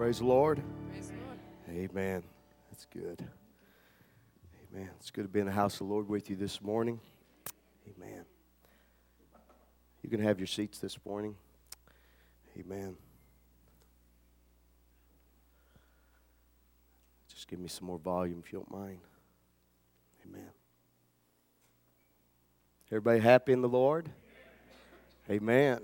Praise the Lord. Praise the Lord. Amen. That's good. Amen. It's good to be in the house of the Lord with you this morning. Amen. You can have your seats this morning. Amen. Just give me some more volume if you don't mind. Amen. Everybody happy in the Lord? Amen.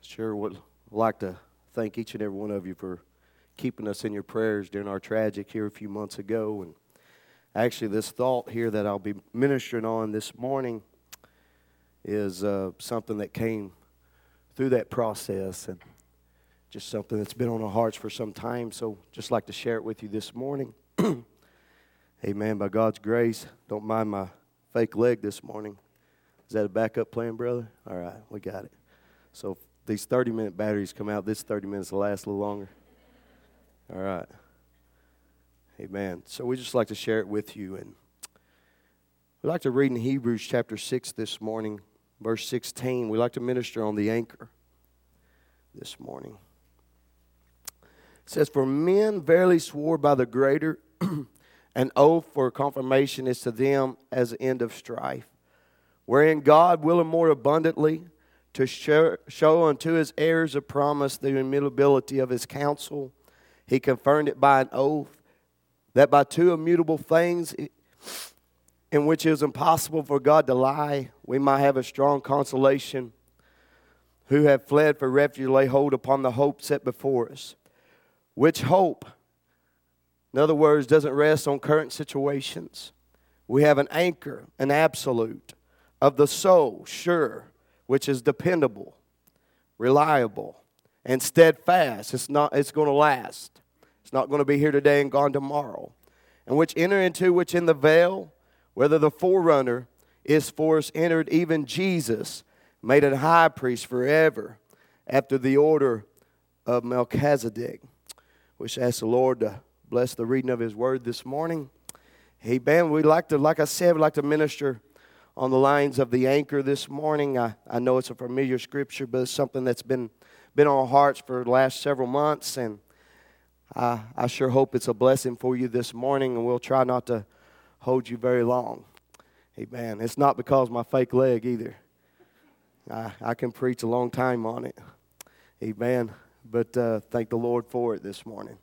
Sure would like to thank each and every one of you for keeping us in your prayers during our tragic here a few months ago. And actually this thought here that I'll be ministering on this morning is something that came through that process and just something that's been on our hearts for some time. So just like to share it with you this morning. Amen. By God's grace, don't mind my fake leg this morning. Is that a backup plan, brother? All right, we got it. So if these 30-minute batteries come out, this 30 minutes will last a little longer. All right. Amen. So we just like to share it with you. And we'd like to read in Hebrews chapter 6 this morning, verse 16. We'd like to minister on the anchor this morning. It says, "For men verily swore by the greater, an oath for confirmation is to them as the end of strife, wherein God will more abundantly to show unto his heirs of promise the immutability of his counsel. He confirmed it by an oath, that by two immutable things in which it is impossible for God to lie, we might have a strong consolation who have fled for refuge, lay hold upon the hope set before us." Which hope, in other words, doesn't rest on current situations. We have an anchor, an absolute, of the soul, sure, which is dependable, reliable, and steadfast. It's going to last. It's not going to be here today and gone tomorrow. And which enter into which in the veil, whether the forerunner is for us entered, even Jesus, made a high priest forever after the order of Melchizedek. We should ask the Lord to bless the reading of his word this morning. Amen. We'd like to minister on the lines of the anchor this morning. I know it's a familiar scripture, but it's something that's been on our hearts for the last several months. And I sure hope it's a blessing for you this morning, and we'll try not to hold you very long. Amen. It's not because of my fake leg either. I can preach a long time on it. Amen. But thank the Lord for it this morning.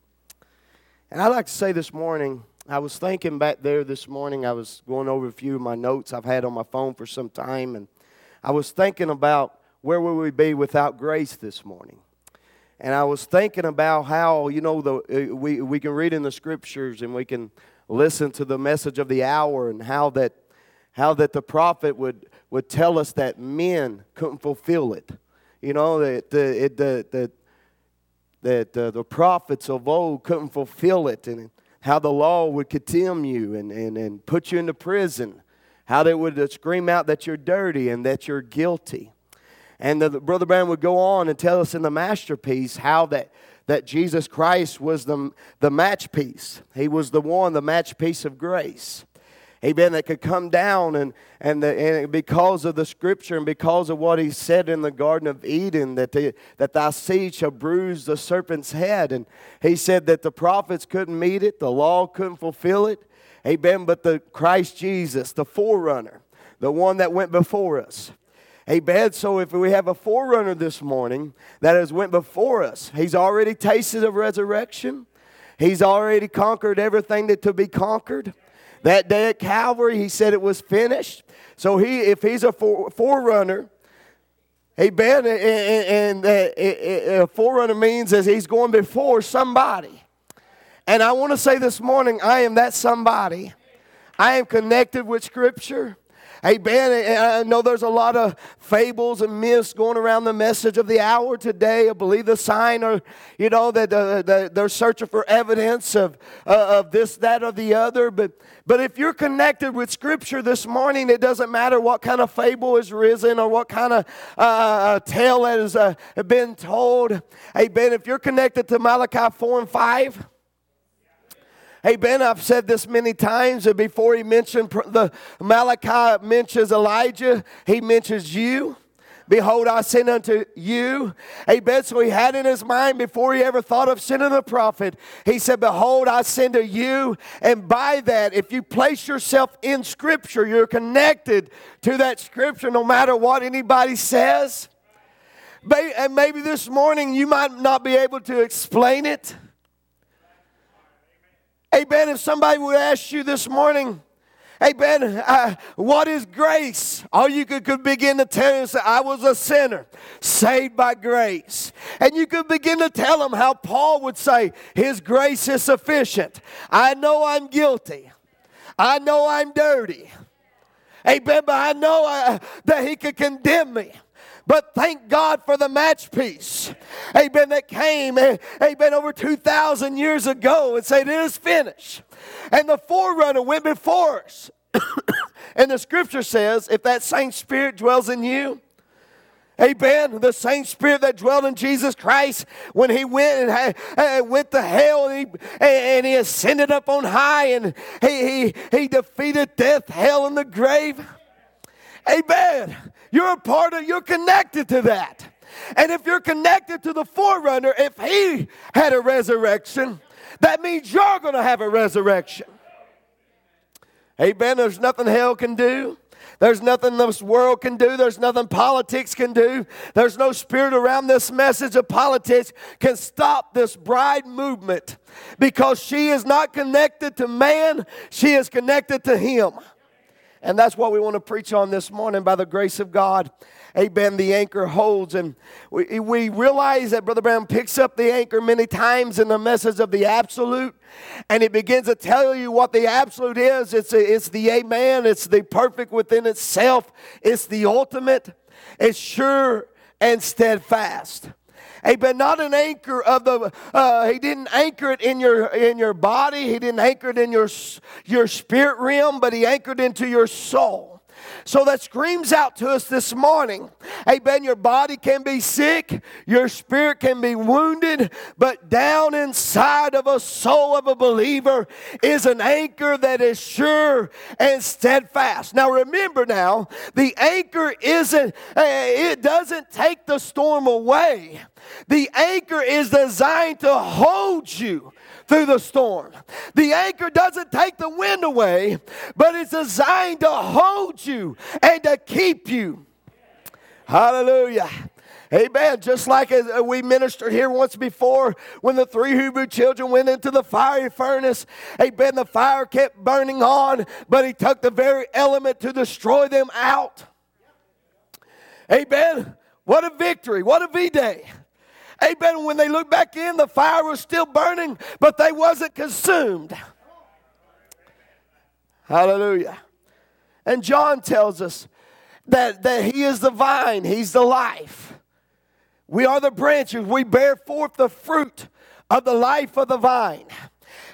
And I'd like to say this morning, I was thinking back there this morning, I was going over a few of my notes I've had on my phone for some time, and I was thinking about where would we be without grace this morning. And I was thinking about how, you know, we can read in the scriptures and we can listen to the message of the hour, and how that the prophet would tell us that men couldn't fulfill it. You know, that the prophets of old couldn't fulfill it, and how the law would condemn you and put you into prison, how they would scream out that you're dirty and that you're guilty. And the Brother Branham would go on and tell us in the masterpiece how that Jesus Christ was the match piece. He was the one, the match piece of grace. Amen. That could come down and because of the scripture and because of what he said in the Garden of Eden, that thy seed shall bruise the serpent's head. And he said that the prophets couldn't meet it, the law couldn't fulfill it. Amen. But the Christ Jesus, the forerunner, the one that went before us. Amen. So if we have a forerunner this morning that has went before us, he's already tasted of resurrection. He's already conquered everything that could be conquered. That day at Calvary, he said it was finished. So if he's a forerunner, amen, and a forerunner means that he's going before somebody. And I want to say this morning, I am that somebody. I am connected with Scripture. Amen. And I know there's a lot of fables and myths going around the message of the hour today. I believe the sign, or you know, that they're searching for evidence of this, that, or the other. But if you're connected with Scripture this morning, it doesn't matter what kind of fable is risen or what kind of tale has been told. Amen. If you're connected to Malachi 4 and 5. Hey, Ben, I've said this many times, that before he mentioned Malachi mentions Elijah, he mentions you. Behold, I send unto you. Amen. So he had in his mind before he ever thought of sending a prophet. He said, behold, I send to you. And by that, if you place yourself in Scripture, you're connected to that Scripture no matter what anybody says. And maybe this morning you might not be able to explain it. Amen. If somebody would ask you this morning, hey, Ben, what is grace? All you could begin to tell him, I was a sinner, saved by grace. And you could begin to tell him how Paul would say, his grace is sufficient. I know I'm guilty. I know I'm dirty. Hey, Ben, but I know that he could condemn me. But thank God for the match piece. Amen. That came, amen, over 2,000 years ago and said, it is finished. And the forerunner went before us. And the Scripture says, if that same Spirit dwells in you, amen, the same Spirit that dwelt in Jesus Christ when he went and went to hell and he ascended up on high and he defeated death, hell, and the grave. Amen. You're a part of, you're connected to that. And if you're connected to the forerunner, if he had a resurrection, that means you're going to have a resurrection. Amen. There's nothing hell can do. There's nothing this world can do. There's nothing politics can do. There's no spirit around this message of politics can stop this bride movement because she is not connected to man. She is connected to him. And that's what we want to preach on this morning by the grace of God. Amen. The anchor holds. And we realize that Brother Brown picks up the anchor many times in the message of the absolute. And it begins to tell you what the absolute is. It's the amen. It's the perfect within itself. It's the ultimate. It's sure and steadfast. Amen. Not an anchor of the. He didn't anchor it in your body. He didn't anchor it in your spirit realm, but he anchored into your soul. So that screams out to us this morning. Amen. Your body can be sick. Your spirit can be wounded. But down inside of a soul of a believer is an anchor that is sure and steadfast. Now remember now, the anchor isn't, it doesn't take the storm away. The anchor is designed to hold you through the storm. The anchor doesn't take the wind away, but it's designed to hold you and to keep you. Hallelujah. Amen. Just like as we ministered here once before when the three Hebrew children went into the fiery furnace. Amen. The fire kept burning on, but he took the very element to destroy them out. Amen. What a victory. What a V-Day. Amen. When they looked back in, the fire was still burning, but they wasn't consumed. Hallelujah. And John tells us that he is the vine. He's the life. We are the branches. We bear forth the fruit of the life of the vine.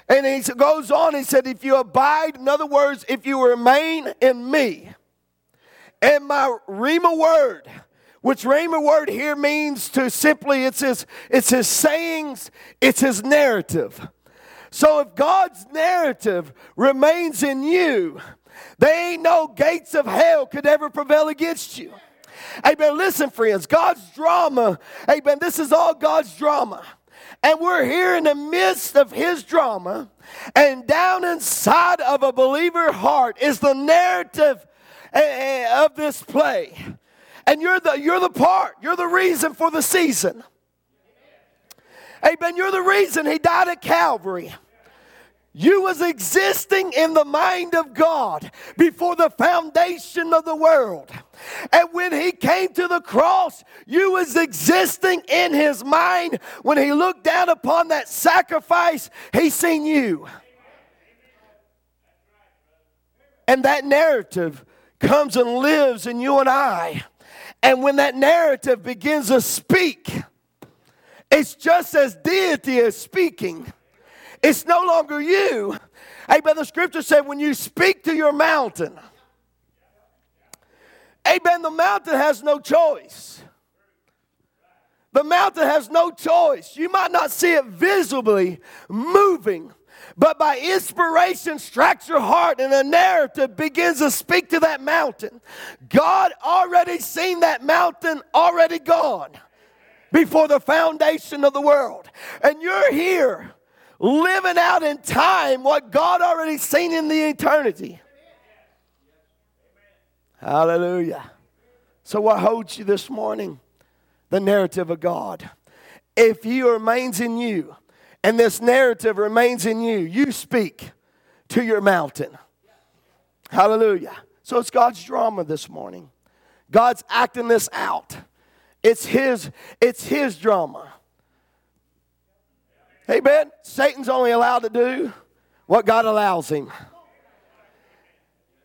And he goes on, he said, if you abide, in other words, if you remain in me and my Rema word, which Rema word here means to simply, it's his sayings, it's his narrative. So if God's narrative remains in you, there ain't no gates of hell could ever prevail against you. Amen. Listen, friends, God's drama, amen, this is all God's drama. And we're here in the midst of his drama, and down inside of a believer heart is the narrative of this play. And you're the part. You're the reason for the season. Amen. You're the reason he died at Calvary. You was existing in the mind of God before the foundation of the world. And when he came to the cross, you was existing in his mind. When he looked down upon that sacrifice, he seen you. And that narrative comes and lives in you and I. And when that narrative begins to speak, it's just as deity is speaking. It's no longer you. Amen. The Scripture said when you speak to your mountain, amen, the mountain has no choice. The mountain has no choice. You might not see it visibly moving, but by inspiration strikes your heart and a narrative begins to speak to that mountain. God already seen that mountain already gone before the foundation of the world. And you're here living out in time what God already seen in the eternity. Hallelujah. So what holds you this morning? The narrative of God. If He remains in you, and this narrative remains in you, you speak to your mountain. Hallelujah. So it's God's drama this morning. God's acting this out. It's His drama. Amen. Satan's only allowed to do what God allows him.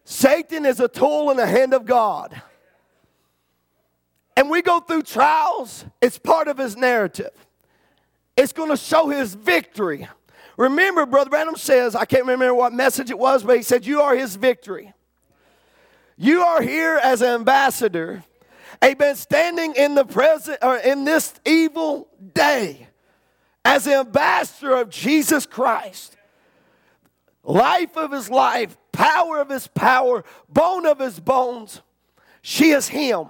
Satan is a tool in the hand of God. And we go through trials. It's part of his narrative. It's going to show his victory. Remember, Brother Branham says, I can't remember what message it was, but he said, you are his victory. You are here as an ambassador. Amen. Standing in the present or in this evil day as an ambassador of Jesus Christ. Life of his life, power of his power, bone of his bones. She is him.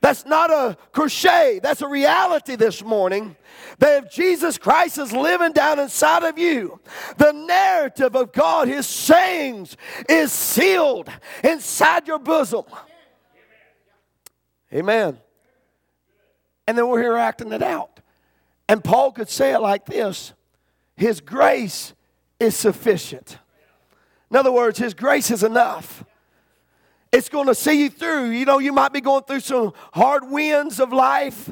That's not a cliche. That's a reality this morning. That if Jesus Christ is living down inside of you, the narrative of God, His sayings, is sealed inside your bosom. Amen. And then we're here acting it out. And Paul could say it like this. His grace is sufficient. In other words, His grace is enough. It's going to see you through. You know, you might be going through some hard winds of life.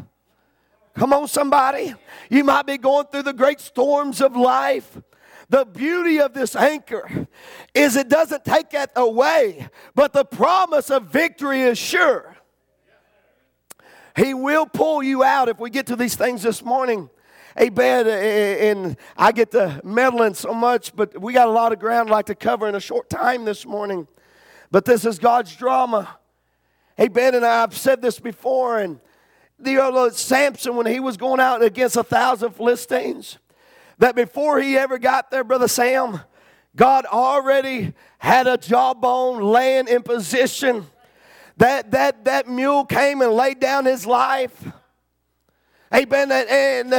Come on, somebody. You might be going through the great storms of life. The beauty of this anchor is it doesn't take it away, but the promise of victory is sure. He will pull you out if we get to these things this morning. Amen. And I get to meddling so much, but we got a lot of ground I'd like to cover in a short time this morning. But this is God's drama. Hey, Ben and I have said this before. And the old Samson, when he was going out against 1,000 Philistines, that before he ever got there, Brother Sam, God already had a jawbone laying in position. That mule came and laid down his life. Amen. And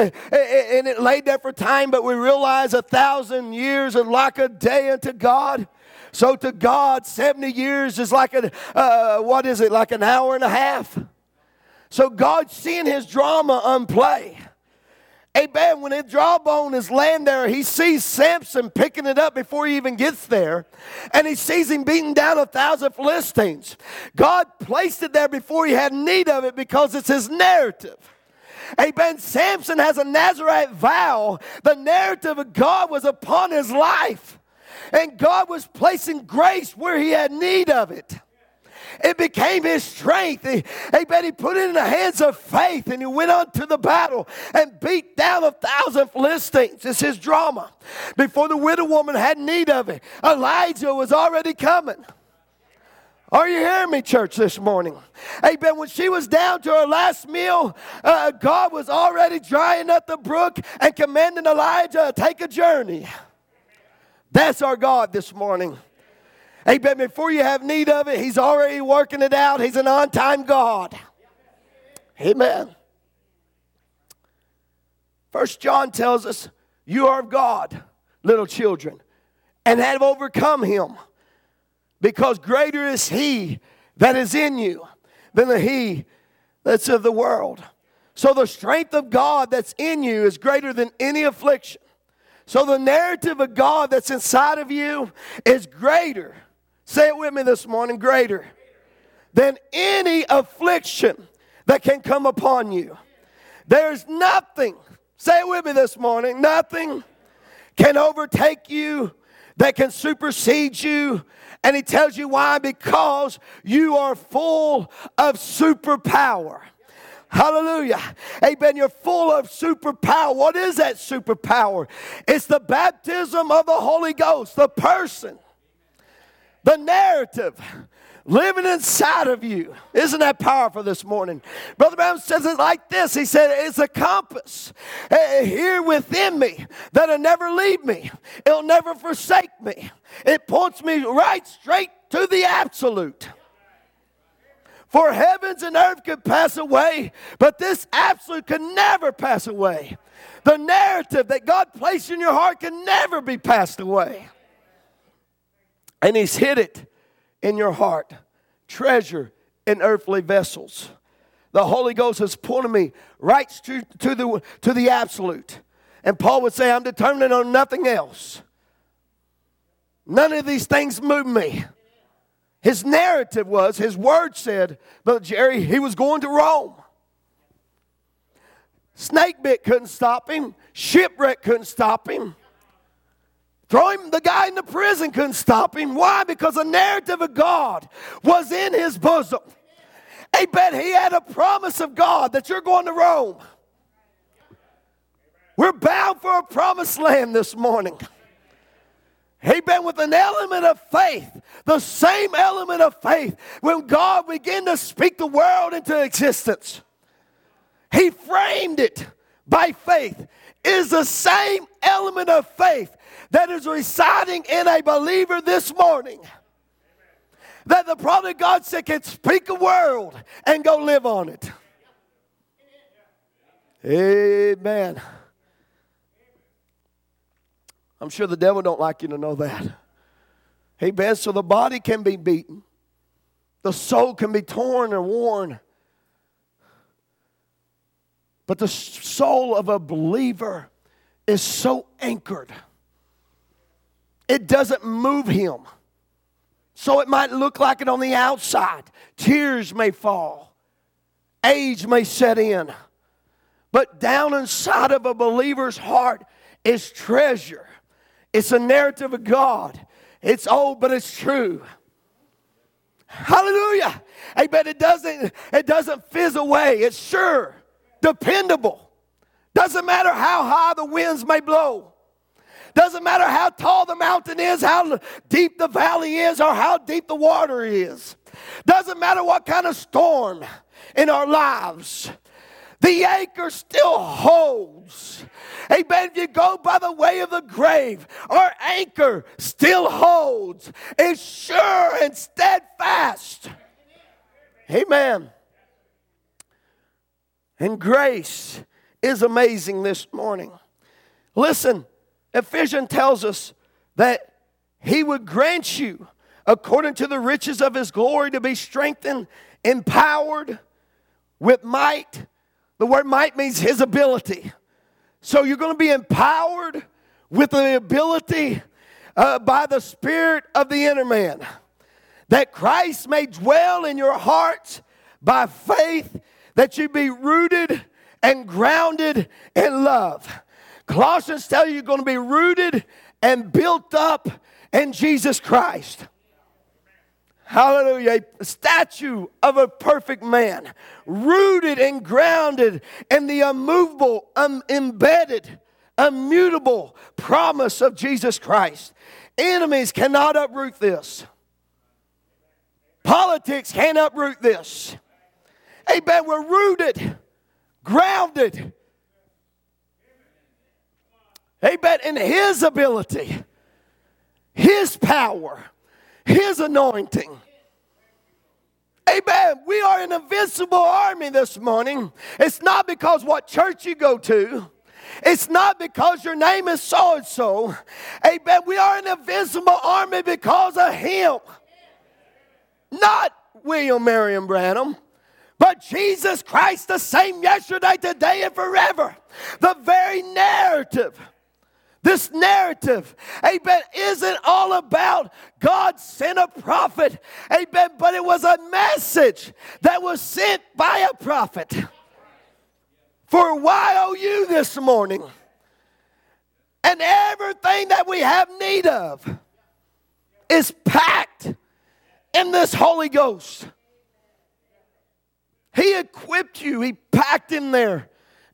it laid there for time, but we realize 1,000 years and like a day unto God. So to God, 70 years is like like an hour and a half. So God's seeing His drama unplay. Amen. When his jawbone is laying there, He sees Samson picking it up before he even gets there. And He sees him beating down 1,000 Philistines. God placed it there before he had need of it because it's His narrative. Amen. Samson has a Nazarite vow. The narrative of God was upon his life. And God was placing grace where He had need of it. It became his strength. Amen. He put it in the hands of faith and he went on to the battle and beat down 1,000 Philistines. It's his drama. Before the widow woman had need of it, Elijah was already coming. Are you hearing me, church, this morning? Amen. When she was down to her last meal, God was already drying up the brook and commanding Elijah to take a journey. That's our God this morning. Amen. Before you have need of it, He's already working it out. He's an on-time God. Amen. 1 John tells us, you are of God, little children, and have overcome Him, because greater is He that is in you than he that's of the world. So the strength of God that's in you is greater than any affliction. So the narrative of God that's inside of you is greater. Say it with me this morning, greater than any affliction that can come upon you. There's nothing, say it with me this morning, nothing can overtake you that can supersede you. And He tells you why, because you are full of superpower. Hallelujah. Amen. You're full of superpower. What is that superpower? It's the baptism of the Holy Ghost, the person, the narrative, living inside of you. Isn't that powerful this morning? Brother Branham says it like this. He said, it's a compass here within me that'll never leave me. It'll never forsake me. It points me right straight to the absolute. For heavens and earth could pass away, but this absolute can never pass away. The narrative that God placed in your heart can never be passed away. And He's hid it in your heart. Treasure in earthly vessels. The Holy Ghost has pointed me right to the absolute. And Paul would say, I'm determined on nothing else. None of these things move me. His narrative was, his word said, Brother Jerry, he was going to Rome. Snakebit couldn't stop him. Shipwreck couldn't stop him. The guy in the prison couldn't stop him. Why? Because the narrative of God was in his bosom. I bet he had a promise of God that you're going to Rome. We're bound for a promised land this morning. He'd been with an element of faith, the same element of faith when God began to speak the world into existence. He framed it by faith. It is the same element of faith that is residing in a believer this morning. That the prophet of God said can speak a world and go live on it. Amen. I'm sure the devil don't like you to know that. Amen. So the body can be beaten. The soul can be torn or worn. But the soul of a believer is so anchored. It doesn't move him. So it might look like it on the outside. Tears may fall. Age may set in. But down inside of a believer's heart is treasure. It's a narrative of God. It's old, but it's true. Hallelujah. Amen. It doesn't fizz away. It's sure, dependable. Doesn't matter how high the winds may blow. Doesn't matter how tall the mountain is, how deep the valley is, or how deep the water is. Doesn't matter what kind of storm in our lives. The anchor still holds. Amen. If you go by the way of the grave, our anchor still holds. It's sure and steadfast. Amen. And grace is amazing this morning. Listen, Ephesians tells us that He would grant you, according to the riches of His glory, to be strengthened, empowered with might. The word might means His ability. So you're going to be empowered with the ability by the Spirit of the inner man. That Christ may dwell in your hearts by faith, that you be rooted and grounded in love. Colossians tell you you're going to be rooted and built up in Jesus Christ. Hallelujah. A statue of a perfect man, rooted and grounded in the unmovable, embedded, immutable promise of Jesus Christ. Enemies cannot uproot this. Politics can't uproot this. Amen. We're rooted, grounded. Amen. In His ability, His power. His anointing. Amen. We are an invincible army this morning. It's not because what church you go to. It's not because your name is so-and-so. Amen. We are an invincible army because of Him. Not William Marion Branham. But Jesus Christ, the same yesterday, today, and forever. The very narrative. This narrative, amen, isn't all about God sent a prophet, amen, but it was a message that was sent by a prophet. For YOU this morning, and everything that we have need of is packed in this Holy Ghost. He equipped you, He packed in there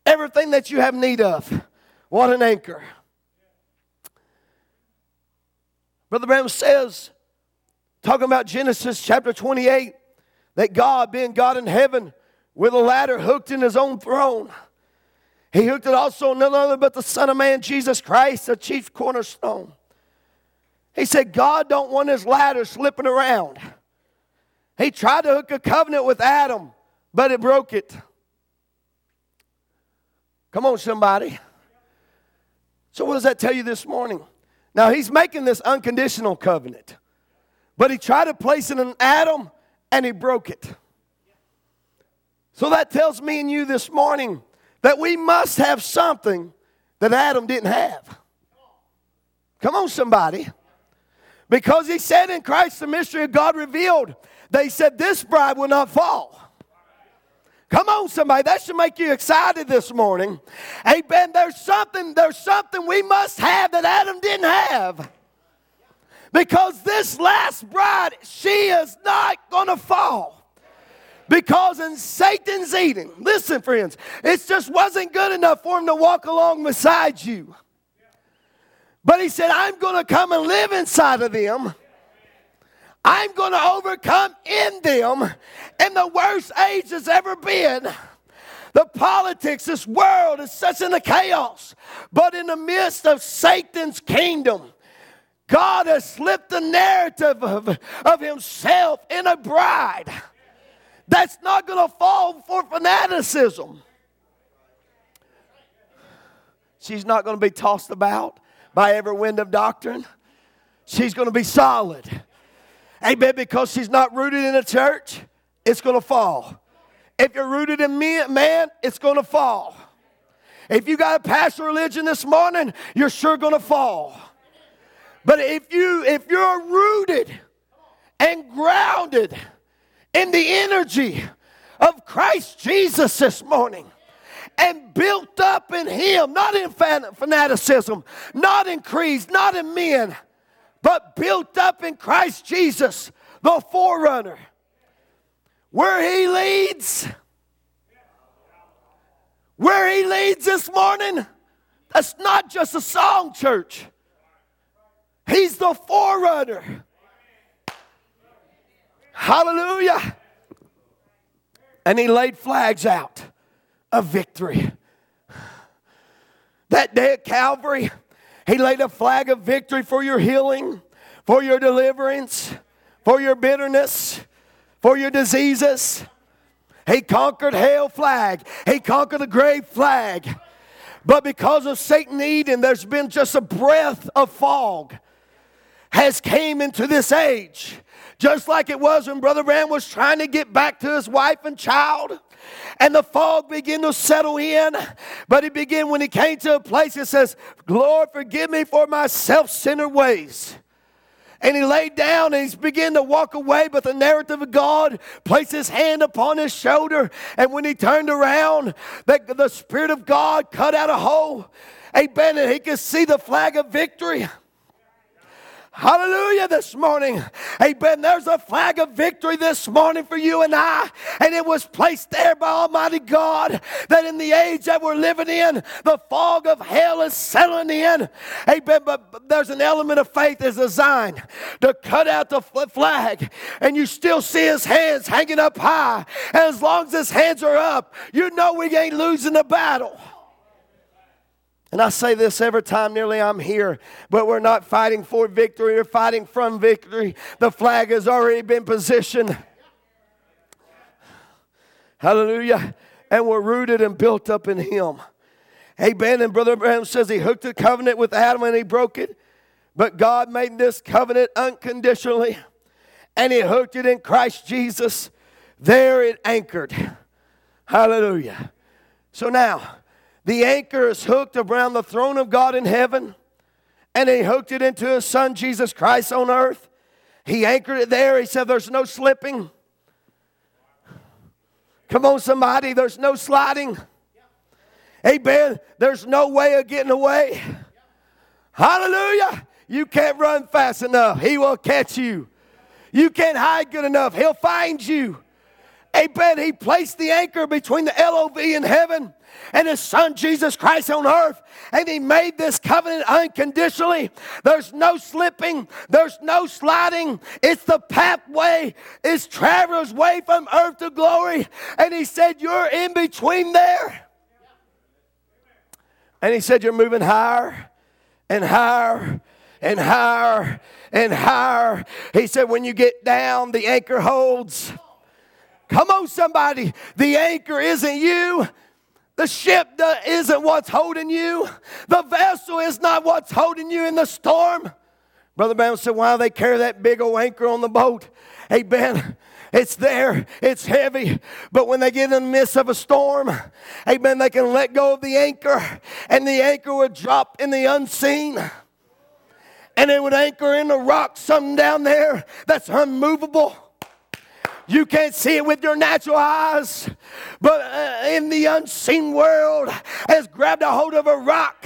everything that you have need of. What an anchor. Brother Branham says talking about Genesis chapter 28, that God, being God in heaven, with a ladder hooked in his own throne, he hooked it also none other but the Son of Man, Jesus Christ, the chief cornerstone. He said God don't want his ladder slipping around. He tried to hook a covenant with Adam, but it broke it. Come on, somebody. So what does that tell you this morning? Now, he's making this unconditional covenant, but he tried to place it in Adam, and he broke it. So that tells me and you this morning that we must have something that Adam didn't have. Come on, somebody. Because he said in Christ, the mystery of God revealed, they said, this bride will not fall. Come on, somebody. That should make you excited this morning. Amen. There's something we must have that Adam didn't have. Because this last bride, she is not going to fall. Because in Satan's Eden, listen, friends, it just wasn't good enough for him to walk along beside you. But he said, I'm going to come and live inside of them. I'm going to overcome in them. In the worst age that's ever been, the politics, this world is such in the chaos. But in the midst of Satan's kingdom, God has slipped the narrative of himself in a bride that's not going to fall for fanaticism. She's not going to be tossed about by every wind of doctrine. She's going to be solid. Amen. Because she's not rooted in a church, it's going to fall. If you're rooted in man, it's going to fall. If you got a pastor religion this morning, you're sure going to fall. But if you're rooted and grounded in the energy of Christ Jesus this morning, and built up in him, not in fanaticism, not in creeds, not in men, but built up in Christ Jesus, the forerunner. Where he leads this morning, that's not just a song, church. He's the forerunner. Hallelujah. And he laid flags out of victory. That day at Calvary, he laid a flag of victory for your healing, for your deliverance, for your bitterness, for your diseases. He conquered hell flag. He conquered the grave flag. But because of Satan Eden, there's been just a breath of fog has came into this age. Just like it was when Brother Ram was trying to get back to his wife and child, and the fog began to settle in. But it began when he came to a place that says, Lord, forgive me for my self-centered ways. And he laid down and he began to walk away, but the narrative of God placed his hand upon his shoulder. And when he turned around, the Spirit of God cut out a hole. Amen. And he could see the flag of victory. Hallelujah this morning. Amen. There's a flag of victory this morning for you and I. And it was placed there by Almighty God, that in the age that we're living in, the fog of hell is settling in. Amen. But there's an element of faith that's designed to cut out the flag. And you still see his hands hanging up high. And as long as his hands are up, you know we ain't losing the battle. And I say this every time nearly I'm here, but we're not fighting for victory, we're fighting from victory. The flag has already been positioned. Hallelujah. And we're rooted and built up in him. Amen. And Brother Branham says he hooked a covenant with Adam and he broke it. But God made this covenant unconditionally. And he hooked it in Christ Jesus. There it anchored. Hallelujah. So now, the anchor is hooked around the throne of God in heaven, and he hooked it into his Son, Jesus Christ, on earth. He anchored it there. He said, there's no slipping. Come on, somebody. There's no sliding. Amen. There's no way of getting away. Hallelujah. You can't run fast enough. He will catch you. You can't hide good enough. He'll find you. Amen. He placed the anchor between the LOV in heaven and his son Jesus Christ on earth. And he made this covenant unconditionally. There's no slipping. There's no sliding. It's the pathway. It's traveler's way from earth to glory. And he said, you're in between there. And he said, you're moving higher and higher and higher and higher. He said, when you get down, the anchor holds. Come on, somebody. The anchor isn't you. The ship isn't what's holding you. The vessel is not what's holding you in the storm. Brother Brown said, why do they carry that big old anchor on the boat? Amen. It's there. It's heavy. But when they get in the midst of a storm, amen, they can let go of the anchor. And the anchor would drop in the unseen. And it would anchor in the rock, something down there that's unmovable. You can't see it with your natural eyes, but in the unseen world has grabbed a hold of a rock,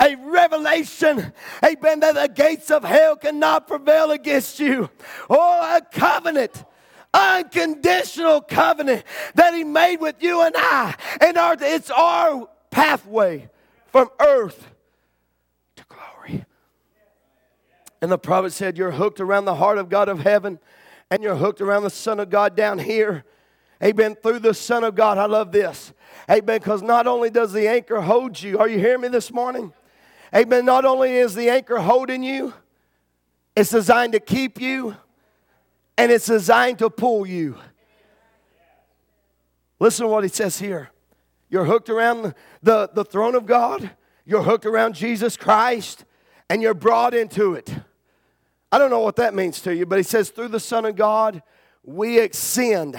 a revelation, amen, that the gates of hell cannot prevail against you. Oh, a covenant, unconditional covenant that he made with you and I. And it's our pathway from earth to glory. And the prophet said, you're hooked around the heart of God of heaven. And you're hooked around the Son of God down here. Amen. Through the Son of God. I love this. Amen. Because not only does the anchor hold you. Are you hearing me this morning? Amen. Not only is the anchor holding you. It's designed to keep you. And it's designed to pull you. Listen to what he says here. You're hooked around the throne of God. You're hooked around Jesus Christ. And you're brought into it. I don't know what that means to you, but he says, through the Son of God, we ascend.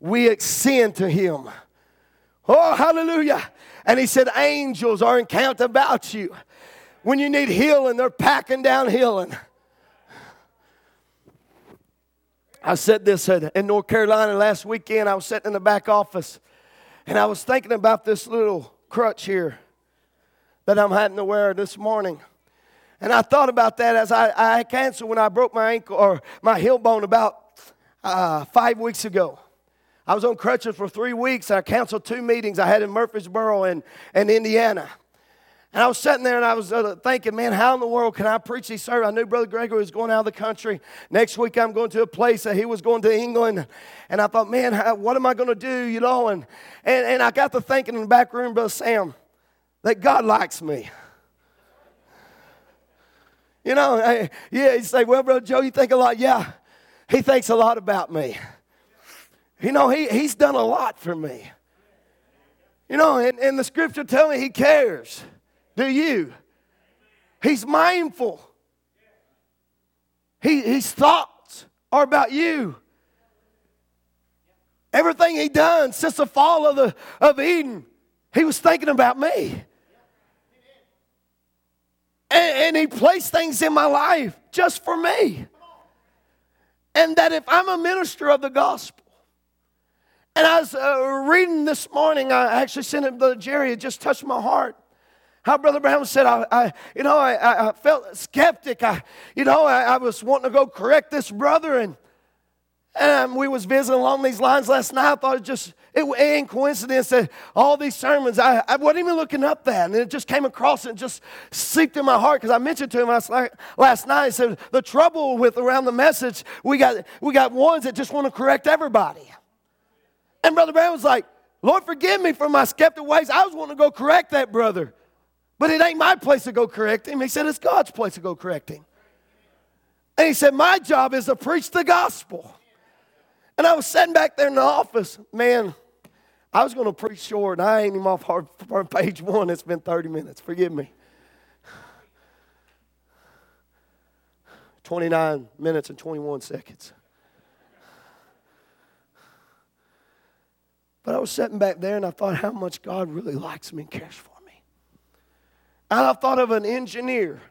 We ascend to him. Oh, hallelujah. And he said, angels are encamped about you. When you need healing, they're packing down healing. I said this in North Carolina last weekend. I was sitting in the back office, and I was thinking about this little crutch here that I'm having to wear this morning. And I thought about that as I had cancer when I broke my ankle or my heel bone about 5 weeks ago. I was on crutches for 3 weeks. And I canceled 2 meetings I had in Murfreesboro and Indiana. And I was sitting there and I was thinking, man, how in the world can I preach these sermons? I knew Brother Gregory was going out of the country. Next week I'm going to a place that he was going to England. And I thought, man, what am I going to do, you know? And I got to thinking in the back room, Brother Sam, that God likes me. You know, yeah, you say, well, Brother Joe, you think a lot. Yeah, he thinks a lot about me. You know, he's done a lot for me. You know, and the scripture tells me he cares. Do you? He's mindful. His thoughts are about you. Everything he done since the fall of Eden, he was thinking about me. And he placed things in my life just for me. And that if I'm a minister of the gospel, and I was reading this morning, I actually sent it to Brother Jerry, it just touched my heart. How Brother Brown said, I felt skeptic. I was wanting to go correct this brother. And we was visiting along these lines last night. I thought it ain't coincidence that all these sermons, I wasn't even looking up that. And it just came across and just seeped in my heart because I mentioned to him last night. He said, the trouble with around the message, we got ones that just want to correct everybody. And Brother Brown was like, Lord, forgive me for my skeptic ways. I was wanting to go correct that brother. But it ain't my place to go correct him. He said, it's God's place to go correct him. And he said, my job is to preach the gospel. And I was sitting back there in the office. Man, I was going to preach short, and I ain't even off from page one. It's been 30 minutes. Forgive me. 29 minutes and 21 seconds. But I was sitting back there, and I thought how much God really likes me and cares for me. And I thought of an engineer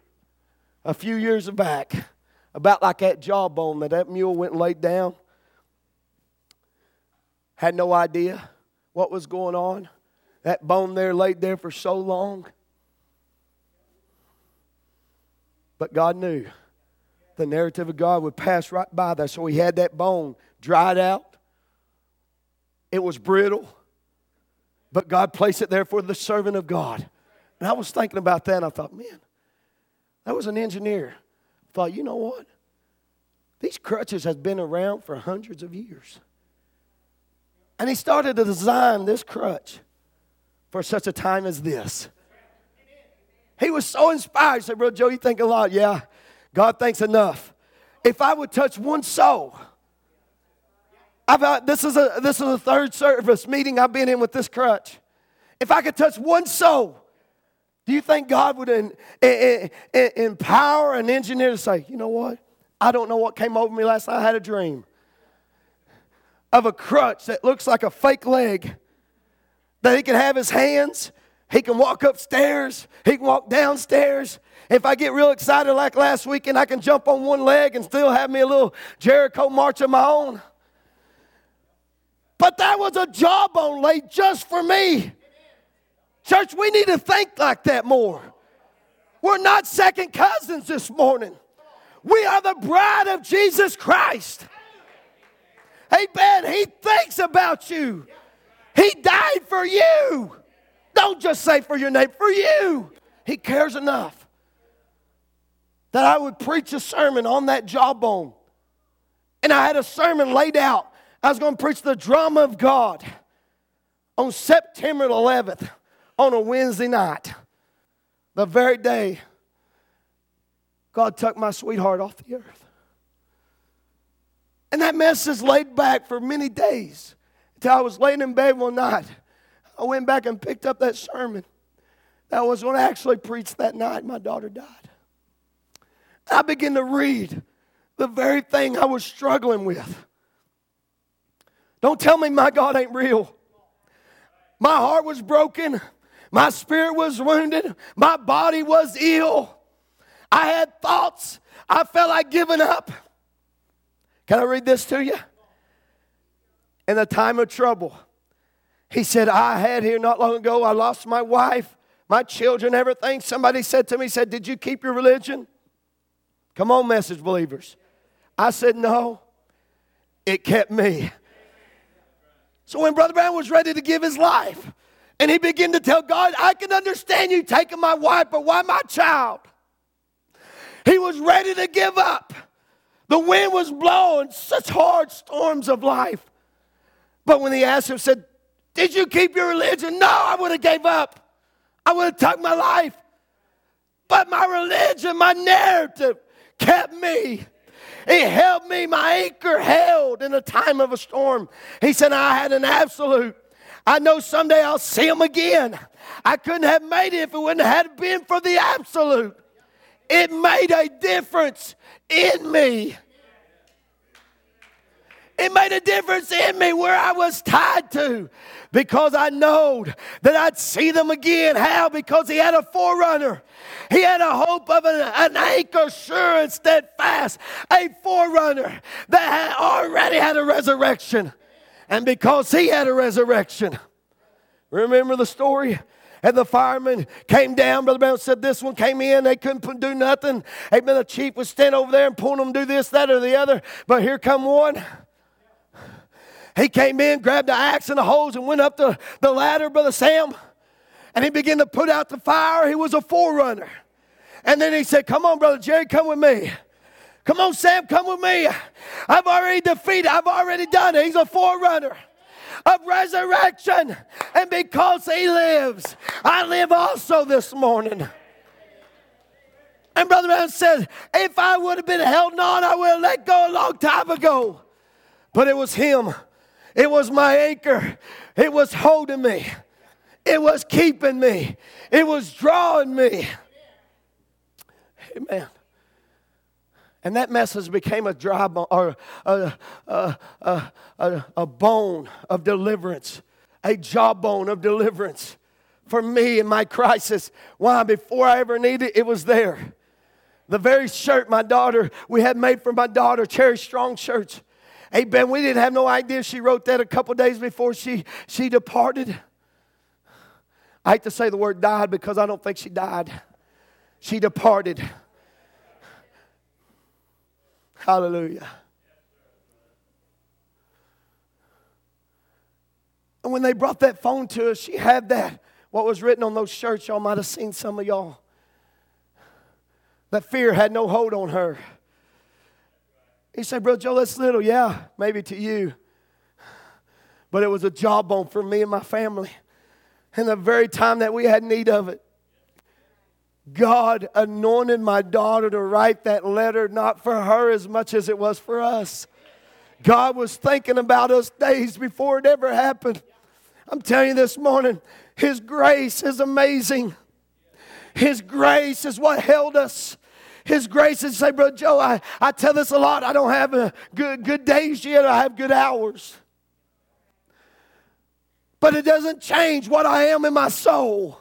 a few years back, about like that jawbone that mule went and laid down. Had no idea what was going on. That bone there laid there for so long. But God knew the narrative of God would pass right by there. So he had that bone dried out, It was brittle, but God placed it there for the servant of God. And I was thinking about that, and I thought, man, that was an engineer. I thought, you know what? These crutches have been around for hundreds of years. And he started to design this crutch for such a time as this. He was so inspired. He said, Bro Joe, you think a lot. Yeah, God thinks enough. If I would touch one soul, this is a third service meeting I've been in with this crutch. If I could touch one soul, do you think God would empower an engineer to say, you know what? I don't know what came over me last night. I had a dream of a crutch that looks like a fake leg, that he can have his hands. He can walk upstairs. He can walk downstairs. If I get real excited like last weekend, I can jump on one leg and still have me a little Jericho march of my own. But that was a jawbone laid just for me. Church, we need to think like that more. We're not second cousins this morning. We are the bride of Jesus Christ. Amen. He thinks about you. He died for you. Don't just say for your name, for you. He cares enough that I would preach a sermon on that jawbone. And I had a sermon laid out. I was going to preach the drama of God on September 11th on a Wednesday night. The very day God took my sweetheart off the earth. And that message laid back for many days until I was laying in bed one night. I went back and picked up that sermon that I was going to actually preach that night. My daughter died. I began to read the very thing I was struggling with. Don't tell me my God ain't real. My heart was broken. My spirit was wounded. My body was ill. I had thoughts. I felt like giving up. Can I read this to you? In the time of trouble, he said, I had here not long ago, I lost my wife, my children, everything. Somebody said to me, said, did you keep your religion? Come on, message believers. I said, no, it kept me. So when Brother Brown was ready to give his life, and he began to tell God, I can understand you taking my wife, but why my child? He was ready to give up. The wind was blowing, such hard storms of life. But when he asked him, said, did you keep your religion? No, I would have gave up. I would have took my life. But my religion, my narrative kept me. It held me. My anchor held in a time of a storm. He said, I had an absolute. I know someday I'll see him again. I couldn't have made it if it wouldn't have been for the absolute. It made a difference in me. It made a difference in me where I was tied to, because I knowed that I'd see them again. How? Because he had a forerunner. He had a hope of an anchor, sure and steadfast, a forerunner that had already had a resurrection. And because he had a resurrection, remember the story? And the firemen came down. Brother Brown said this one came in. They couldn't do nothing. Amen. The chief was standing over there and pulling them to do this, that, or the other. But here come one. He came in, grabbed the axe and the hose, and went up the ladder, Brother Sam. And he began to put out the fire. He was a forerunner. And then he said, come on, Brother Jerry, come with me. Come on, Sam, come with me. I've already defeated. I've already done it. He's a forerunner of resurrection. And because he lives, I live also this morning. And Brother Brown says, if I would have been held on, I would have let go a long time ago. But it was him. It was my anchor. It was holding me. It was keeping me. It was drawing me. Amen. And that message became a dry bone, or a bone of deliverance, a jawbone of deliverance for me in my crisis. Why? Before I ever needed it, it was there. The very shirt we had made for my daughter, Cherry Strong shirts. Amen. We didn't have no idea. She wrote that a couple days before she departed. I hate to say the word died, because I don't think she died. She departed. Hallelujah. And when they brought that phone to us, she had that. What was written on those shirts, y'all might have seen some of y'all. That fear had no hold on her. He said, Brother Joe, that's little. Yeah, maybe to you. But it was a jawbone for me and my family. And the very time that we had need of it, God anointed my daughter to write that letter, not for her as much as it was for us. God was thinking about us days before it ever happened. I'm telling you this morning, His grace is amazing. His grace is what held us. His grace is, say, Brother Joe, I tell this a lot. I don't have good days yet. I have good hours. But it doesn't change what I am in my soul.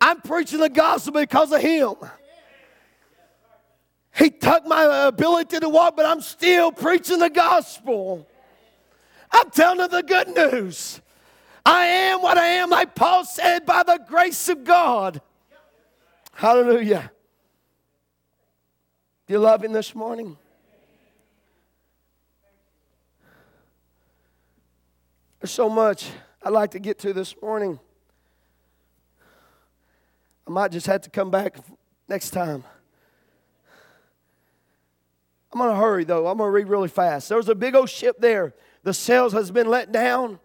I'm preaching the gospel because of Him. He took my ability to walk, but I'm still preaching the gospel. I'm telling them the good news. I am what I am, like Paul said, by the grace of God. Hallelujah. Do you love Him this morning? There's so much I'd like to get to this morning. I might just have to come back next time. I'm going to hurry, though. I'm going to read really fast. There was a big old ship there. The sails has been let down.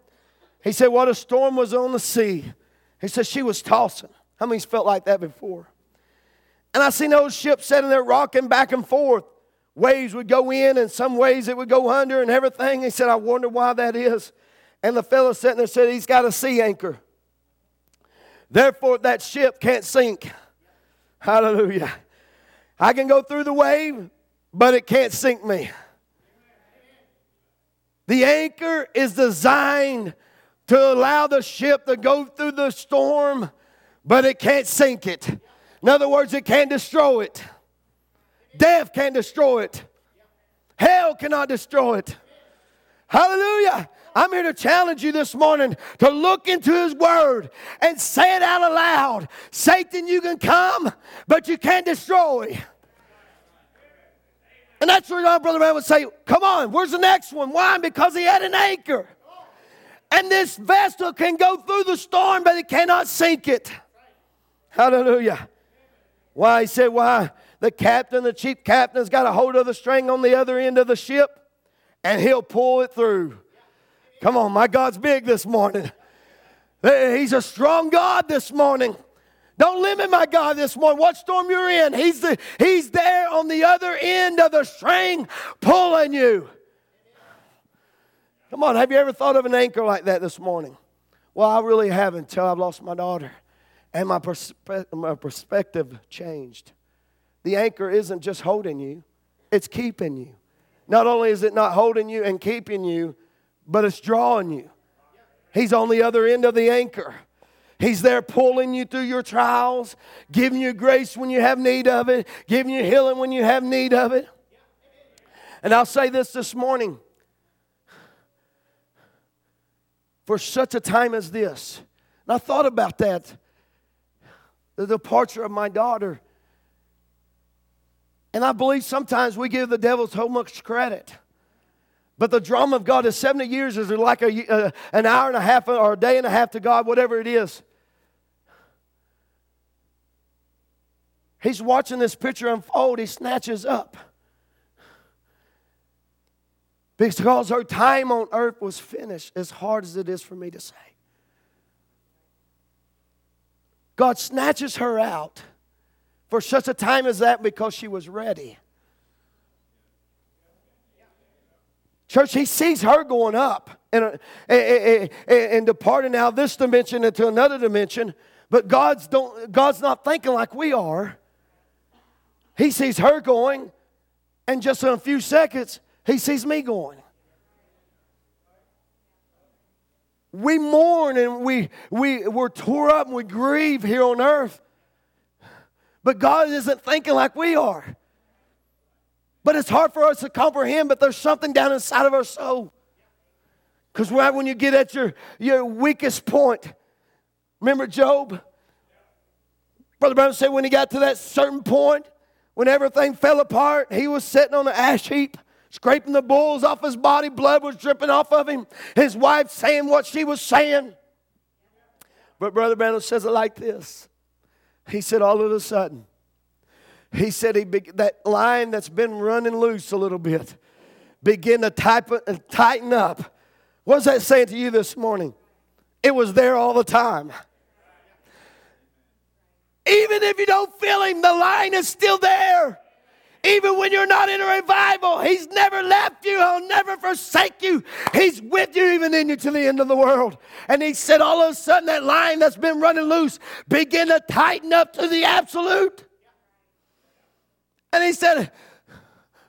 He said, what a storm was on the sea. He said, she was tossing. How many's felt like that before? And I seen those ships sitting there rocking back and forth. Waves would go in, and some waves it would go under and everything. He said, I wonder why that is. And the fellow sitting there said, he's got a sea anchor. Therefore, that ship can't sink. Hallelujah. I can go through the wave, but it can't sink me. The anchor is designed to allow the ship to go through the storm, but it can't sink it. In other words, it can't destroy it. Death can't destroy it. Hell cannot destroy it. Hallelujah. I'm here to challenge you this morning to look into His Word and say it out aloud. Satan, you can come, but you can't destroy. And that's where our Brother Man would say, come on, where's the next one? Why? Because he had an anchor. And this vessel can go through the storm, but it cannot sink it. Hallelujah. Why? He said, why? The captain, the chief captain, has got a hold of the string on the other end of the ship, and he'll pull it through. Come on, my God's big this morning. He's a strong God this morning. Don't limit my God this morning. What storm you're in, He's there on the other end of the string pulling you. Come on, have you ever thought of an anchor like that this morning? Well, I really haven't until I've lost my daughter and my perspective changed. The anchor isn't just holding you, it's keeping you. Not only is it not holding you and keeping you, but it's drawing you. He's on the other end of the anchor. He's there pulling you through your trials, giving you grace when you have need of it, giving you healing when you have need of it. And I'll say this morning. For such a time as this. And I thought about that. The departure of my daughter. And I believe sometimes we give the devil so much credit. But the drama of God is 70 years is like an hour and a half or a day and a half to God, whatever it is. He's watching this picture unfold. He snatches up. Because her time on earth was finished, as hard as it is for me to say. God snatches her out for such a time as that because she was ready. Church, He sees her going up and departing out this dimension into another dimension. But God's not thinking like we are. He sees her going, and just in a few seconds, He sees me going. We mourn and we're tore up and we grieve here on earth. But God isn't thinking like we are. But it's hard for us to comprehend, but there's something down inside of our soul. Because right when you get at your weakest point, remember Job? Brother Branham said when he got to that certain point, when everything fell apart, he was sitting on an ash heap, scraping the bulls off his body. Blood was dripping off of him. His wife saying what she was saying. But Brother Branham says it like this. He said, all of a sudden, he said that line that's been running loose a little bit began to tighten up. What's that saying to you this morning? It was there all the time. Even if you don't feel him, the line is still there. Even when you're not in a revival, he's never left you. He'll never forsake you. He's with you even in you to the end of the world. And he said all of a sudden that line that's been running loose began to tighten up to the absolute. And he said,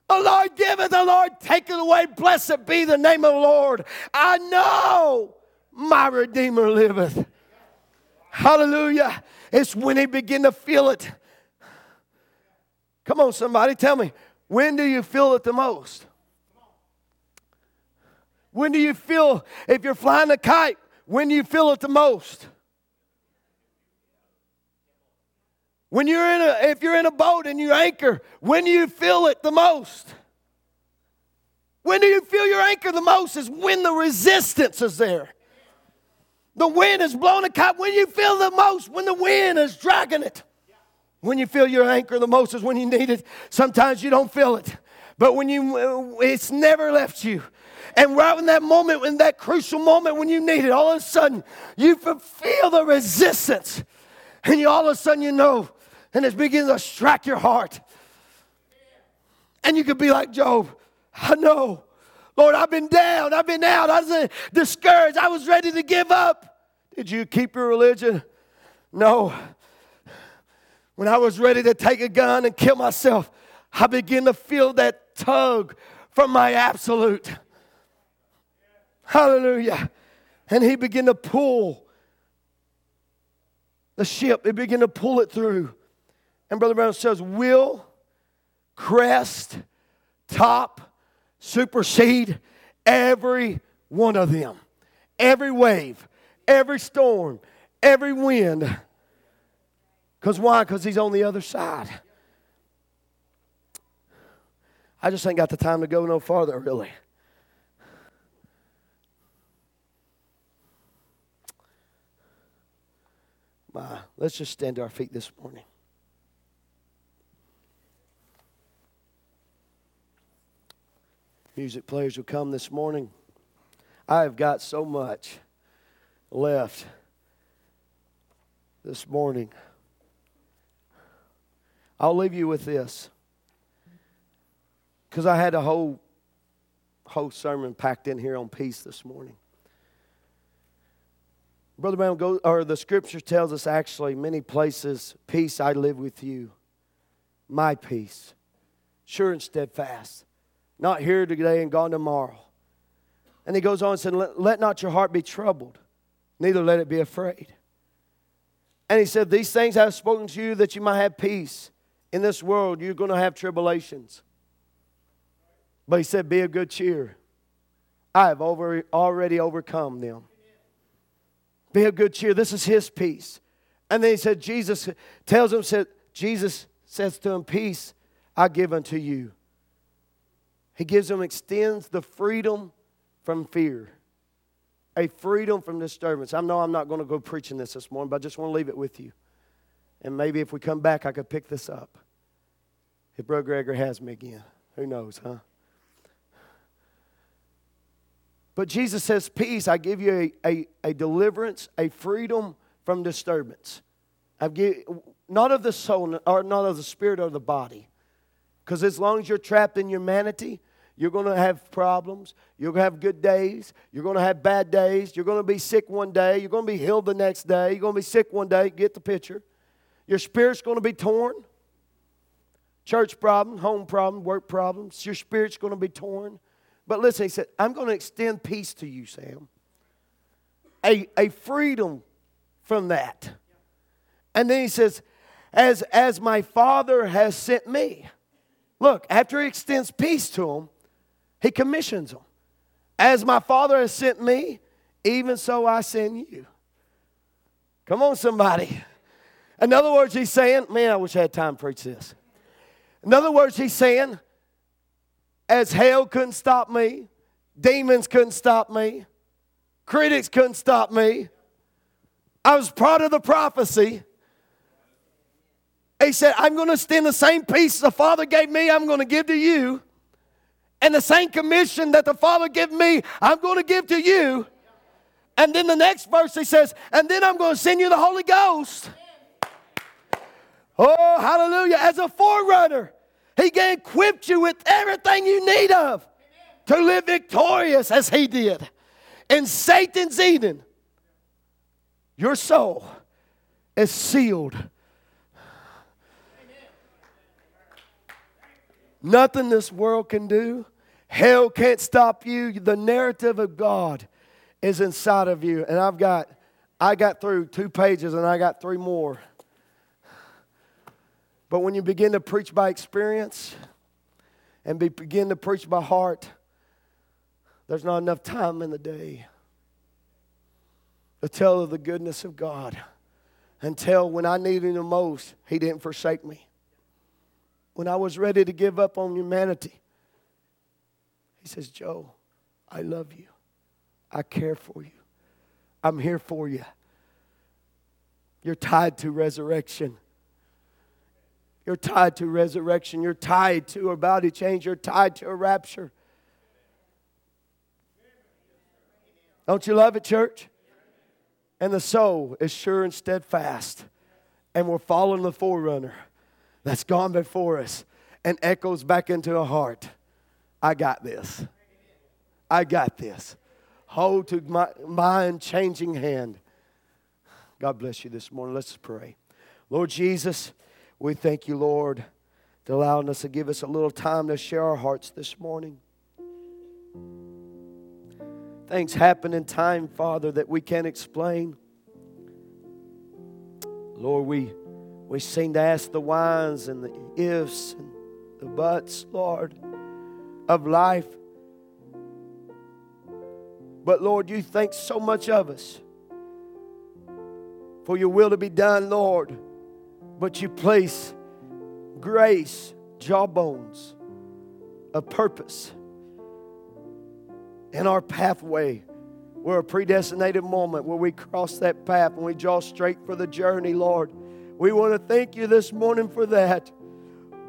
the Lord giveth, the Lord taketh away. Blessed be the name of the Lord. I know my Redeemer liveth. Hallelujah. It's when he began to feel it. Come on, somebody, tell me. When do you feel it the most? When do you feel, if you're flying a kite, when do you feel it the most? When you're if you're in a boat and you anchor, when do you feel it the most? When do you feel your anchor the most is when the resistance is there. The wind is blowing a kite. When you feel the most, when the wind is dragging it. When you feel your anchor the most is when you need it. Sometimes you don't feel it. But when it's never left you. And right in that moment, in that crucial moment when you need it, all of a sudden, you feel the resistance. And you all of a sudden, you know, and it begins to strike your heart. And you could be like Job. I know. Lord, I've been down. I've been out. I was discouraged. I was ready to give up. Did you keep your religion? No. When I was ready to take a gun and kill myself, I began to feel that tug from my absolute. Hallelujah. And he began to pull the ship. He began to pull it through. And Brother Brown says, will, crest, top, supersede every one of them. Every wave, every storm, every wind. Because why? Because he's on the other side. I just ain't got the time to go no farther, really. Let's just stand to our feet this morning. Music players will come this morning. I have got so much left this morning. I'll leave you with this, because I had a whole sermon packed in here on peace this morning. Brother Brown, the scripture tells us actually many places, peace I live with you, my peace, sure and steadfast, not here today and gone tomorrow. And he goes on and said, let not your heart be troubled, neither let it be afraid. And he said, these things I have spoken to you that you might have peace. In this world, you're going to have tribulations. But he said, be of good cheer. I have already overcome them. Be of good cheer. This is his peace. And then he said, Jesus says to him, peace I give unto you. He gives him, extends the freedom from fear. A freedom from disturbance. I know I'm not going to go preaching this morning, but I just want to leave it with you. And maybe if we come back, I could pick this up. If Brother Gregory has me again. Who knows, huh? But Jesus says, peace, I give you a deliverance, a freedom from disturbance. Not of the soul, or not of the spirit or the body. Because as long as you're trapped in humanity, you're going to have problems. You're going to have good days. You're going to have bad days. You're going to be sick one day. You're going to be healed the next day. You're going to be sick one day. Get the picture. Your spirit's going to be torn. Church problem, home problem, work problems. Your spirit's going to be torn. But listen, he said, I'm going to extend peace to you, Sam. A freedom from that. And then he says, as my Father has sent me. Look, after he extends peace to him, he commissions them. As my Father has sent me, even so I send you. Come on, somebody. In other words, he's saying, man, I wish I had time to preach this. In other words, he's saying, as hell couldn't stop me, demons couldn't stop me, critics couldn't stop me. I was part of the prophecy. He said, I'm going to extend the same peace the Father gave me, I'm going to give to you. And the same commission that the Father gave me, I'm going to give to you. And then the next verse he says, and then I'm going to send you the Holy Ghost. Oh, hallelujah. As a forerunner, he equipped you with everything you need of to live victorious as he did. In Satan's Eden, your soul is sealed. Nothing this world can do. Hell can't stop you. The narrative of God is inside of you. And I got through 2 pages and I got 3 more. But when you begin to preach by experience and begin to preach by heart, there's not enough time in the day to tell of the goodness of God until when I needed him most, he didn't forsake me. When I was ready to give up on humanity, he says, Joe, I love you. I care for you. I'm here for you. You're tied to resurrection. You're tied to resurrection. You're tied to a body change. You're tied to a rapture. Don't you love it, church? And the soul is sure and steadfast. And we're following the forerunner that's gone before us and echoes back into the heart. I got this. I got this. Hold to my mind-changing hand. God bless you this morning. Let's pray. Lord Jesus, we thank you, Lord, for allowing us to give us a little time to share our hearts this morning. Things happen in time, Father, that we can't explain. Lord, we seem to ask the whys and the ifs and the buts, Lord, of life. But, Lord, you think so much of us for your will to be done, Lord. But you place grace, jawbones of purpose in our pathway. We're a predestinated moment where we cross that path and we draw straight for the journey, Lord. We want to thank you this morning for that.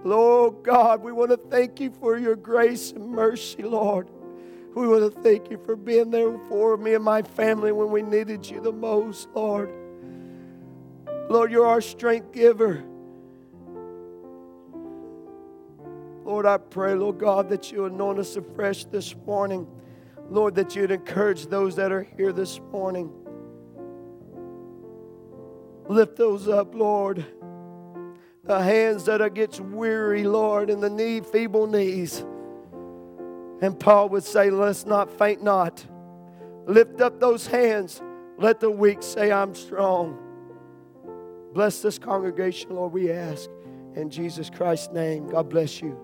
Lord God, we want to thank you for your grace and mercy, Lord. We want to thank you for being there for me and my family when we needed you the most, Lord. Lord, you're our strength giver. Lord, I pray, Lord God, that you anoint us afresh this morning. Lord, that you'd encourage those that are here this morning. Lift those up, Lord. The hands that are getting weary, Lord, and the feeble knees. And Paul would say, let's not faint not. Lift up those hands. Let the weak say, I'm strong. Bless this congregation, Lord, we ask. In Jesus Christ's name, God bless you.